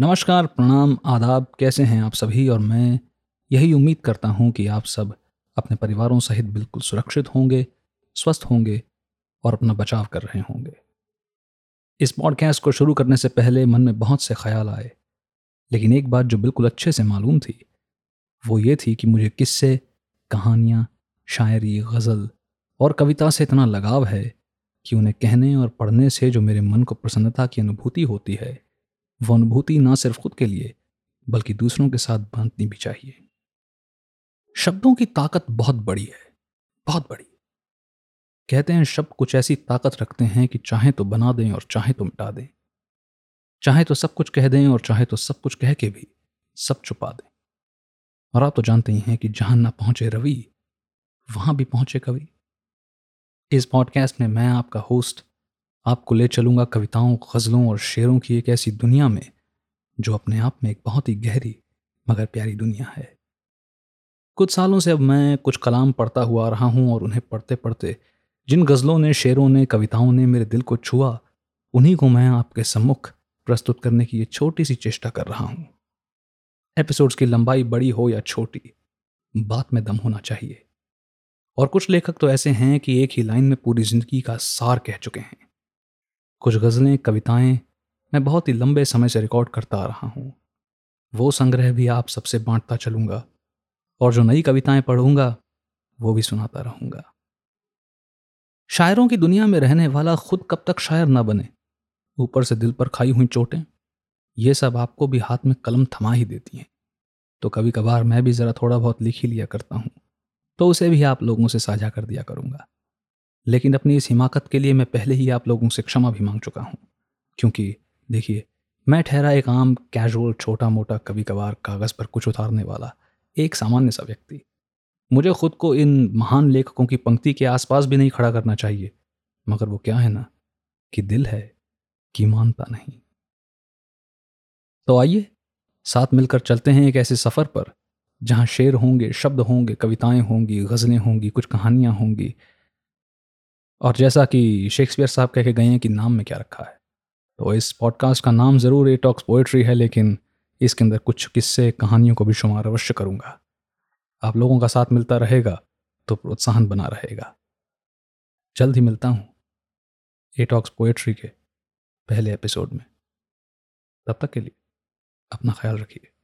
नमस्कार, प्रणाम, आदाब। कैसे हैं आप सभी? और मैं यही उम्मीद करता हूं कि आप सब अपने परिवारों सहित बिल्कुल सुरक्षित होंगे, स्वस्थ होंगे और अपना बचाव कर रहे होंगे। इस पॉडकास्ट को शुरू करने से पहले मन में बहुत से ख्याल आए, लेकिन एक बात जो बिल्कुल अच्छे से मालूम थी वो ये थी कि मुझे किस्से, कहानियाँ, शायरी, गज़ल और कविता से इतना लगाव है कि उन्हें कहने और पढ़ने से जो मेरे मन को प्रसन्नता की अनुभूति होती है, वह अनुभूति ना सिर्फ खुद के लिए बल्कि दूसरों के साथ बांटनी भी चाहिए। शब्दों की ताकत बहुत बड़ी है, बहुत बड़ी। कहते हैं शब्द कुछ ऐसी ताकत रखते हैं कि चाहे तो बना दें और चाहे तो मिटा दें, चाहे तो सब कुछ कह दें और चाहे तो सब कुछ कह के भी सब छुपा दें। और आप तो जानते ही हैं कि जहां ना पहुंचे रवि, वहां भी पहुंचे कवि। इस पॉडकास्ट में मैं, आपका होस्ट, आपको ले चलूंगा कविताओं, गज़लों और शेरों की एक ऐसी दुनिया में जो अपने आप में एक बहुत ही गहरी मगर प्यारी दुनिया है। कुछ सालों से अब मैं कुछ कलाम पढ़ता हुआ आ रहा हूँ और उन्हें पढ़ते पढ़ते जिन गज़लों ने, शेरों ने, कविताओं ने मेरे दिल को छुआ, उन्हीं को मैं आपके सम्मुख प्रस्तुत करने की ये छोटी सी चेष्टा कर रहा हूँ। एपिसोड्स की लंबाई बड़ी हो या छोटी, बात में दम होना चाहिए। और कुछ लेखक तो ऐसे हैं कि एक ही लाइन में पूरी जिंदगी का सार कह चुके हैं। कुछ गज़लें, कविताएं मैं बहुत ही लंबे समय से रिकॉर्ड करता आ रहा हूँ, वो संग्रह भी आप सबसे बांटता चलूँगा और जो नई कविताएं पढ़ूंगा वो भी सुनाता रहूँगा। शायरों की दुनिया में रहने वाला खुद कब तक शायर ना बने, ऊपर से दिल पर खाई हुई चोटें, ये सब आपको भी हाथ में कलम थमा ही देती हैं। तो कभी कभार मैं भी ज़रा थोड़ा बहुत लिख ही लिया करता हूँ, तो उसे भी आप लोगों से साझा कर दिया करूँगा। लेकिन अपनी इस हिमाकत के लिए मैं पहले ही आप लोगों से क्षमा भी मांग चुका हूँ, क्योंकि देखिए, मैं ठहरा एक आम, कैजुअल, छोटा मोटा, कभी कभार कागज़ पर कुछ उतारने वाला एक सामान्य सा व्यक्ति। मुझे खुद को इन महान लेखकों की पंक्ति के आसपास भी नहीं खड़ा करना चाहिए, मगर वो क्या है ना कि दिल है कि मानता नहीं। तो आइए साथ मिलकर चलते हैं एक ऐसे सफ़र पर जहाँ शेर होंगे, शब्द होंगे, कविताएं होंगी, गज़लें होंगी, कुछ कहानियाँ होंगी। और जैसा कि शेक्सपियर साहब कह के गए हैं कि नाम में क्या रखा है, तो इस पॉडकास्ट का नाम ज़रूर ए टॉक्स पोएट्री है, लेकिन इसके अंदर कुछ किस्से, कहानियों को भी शुमार अवश्य करूँगा। आप लोगों का साथ मिलता रहेगा तो प्रोत्साहन बना रहेगा। जल्द ही मिलता हूँ ए टॉक्स पोएट्री के पहले एपिसोड में। तब तक के लिए अपना ख्याल रखिए।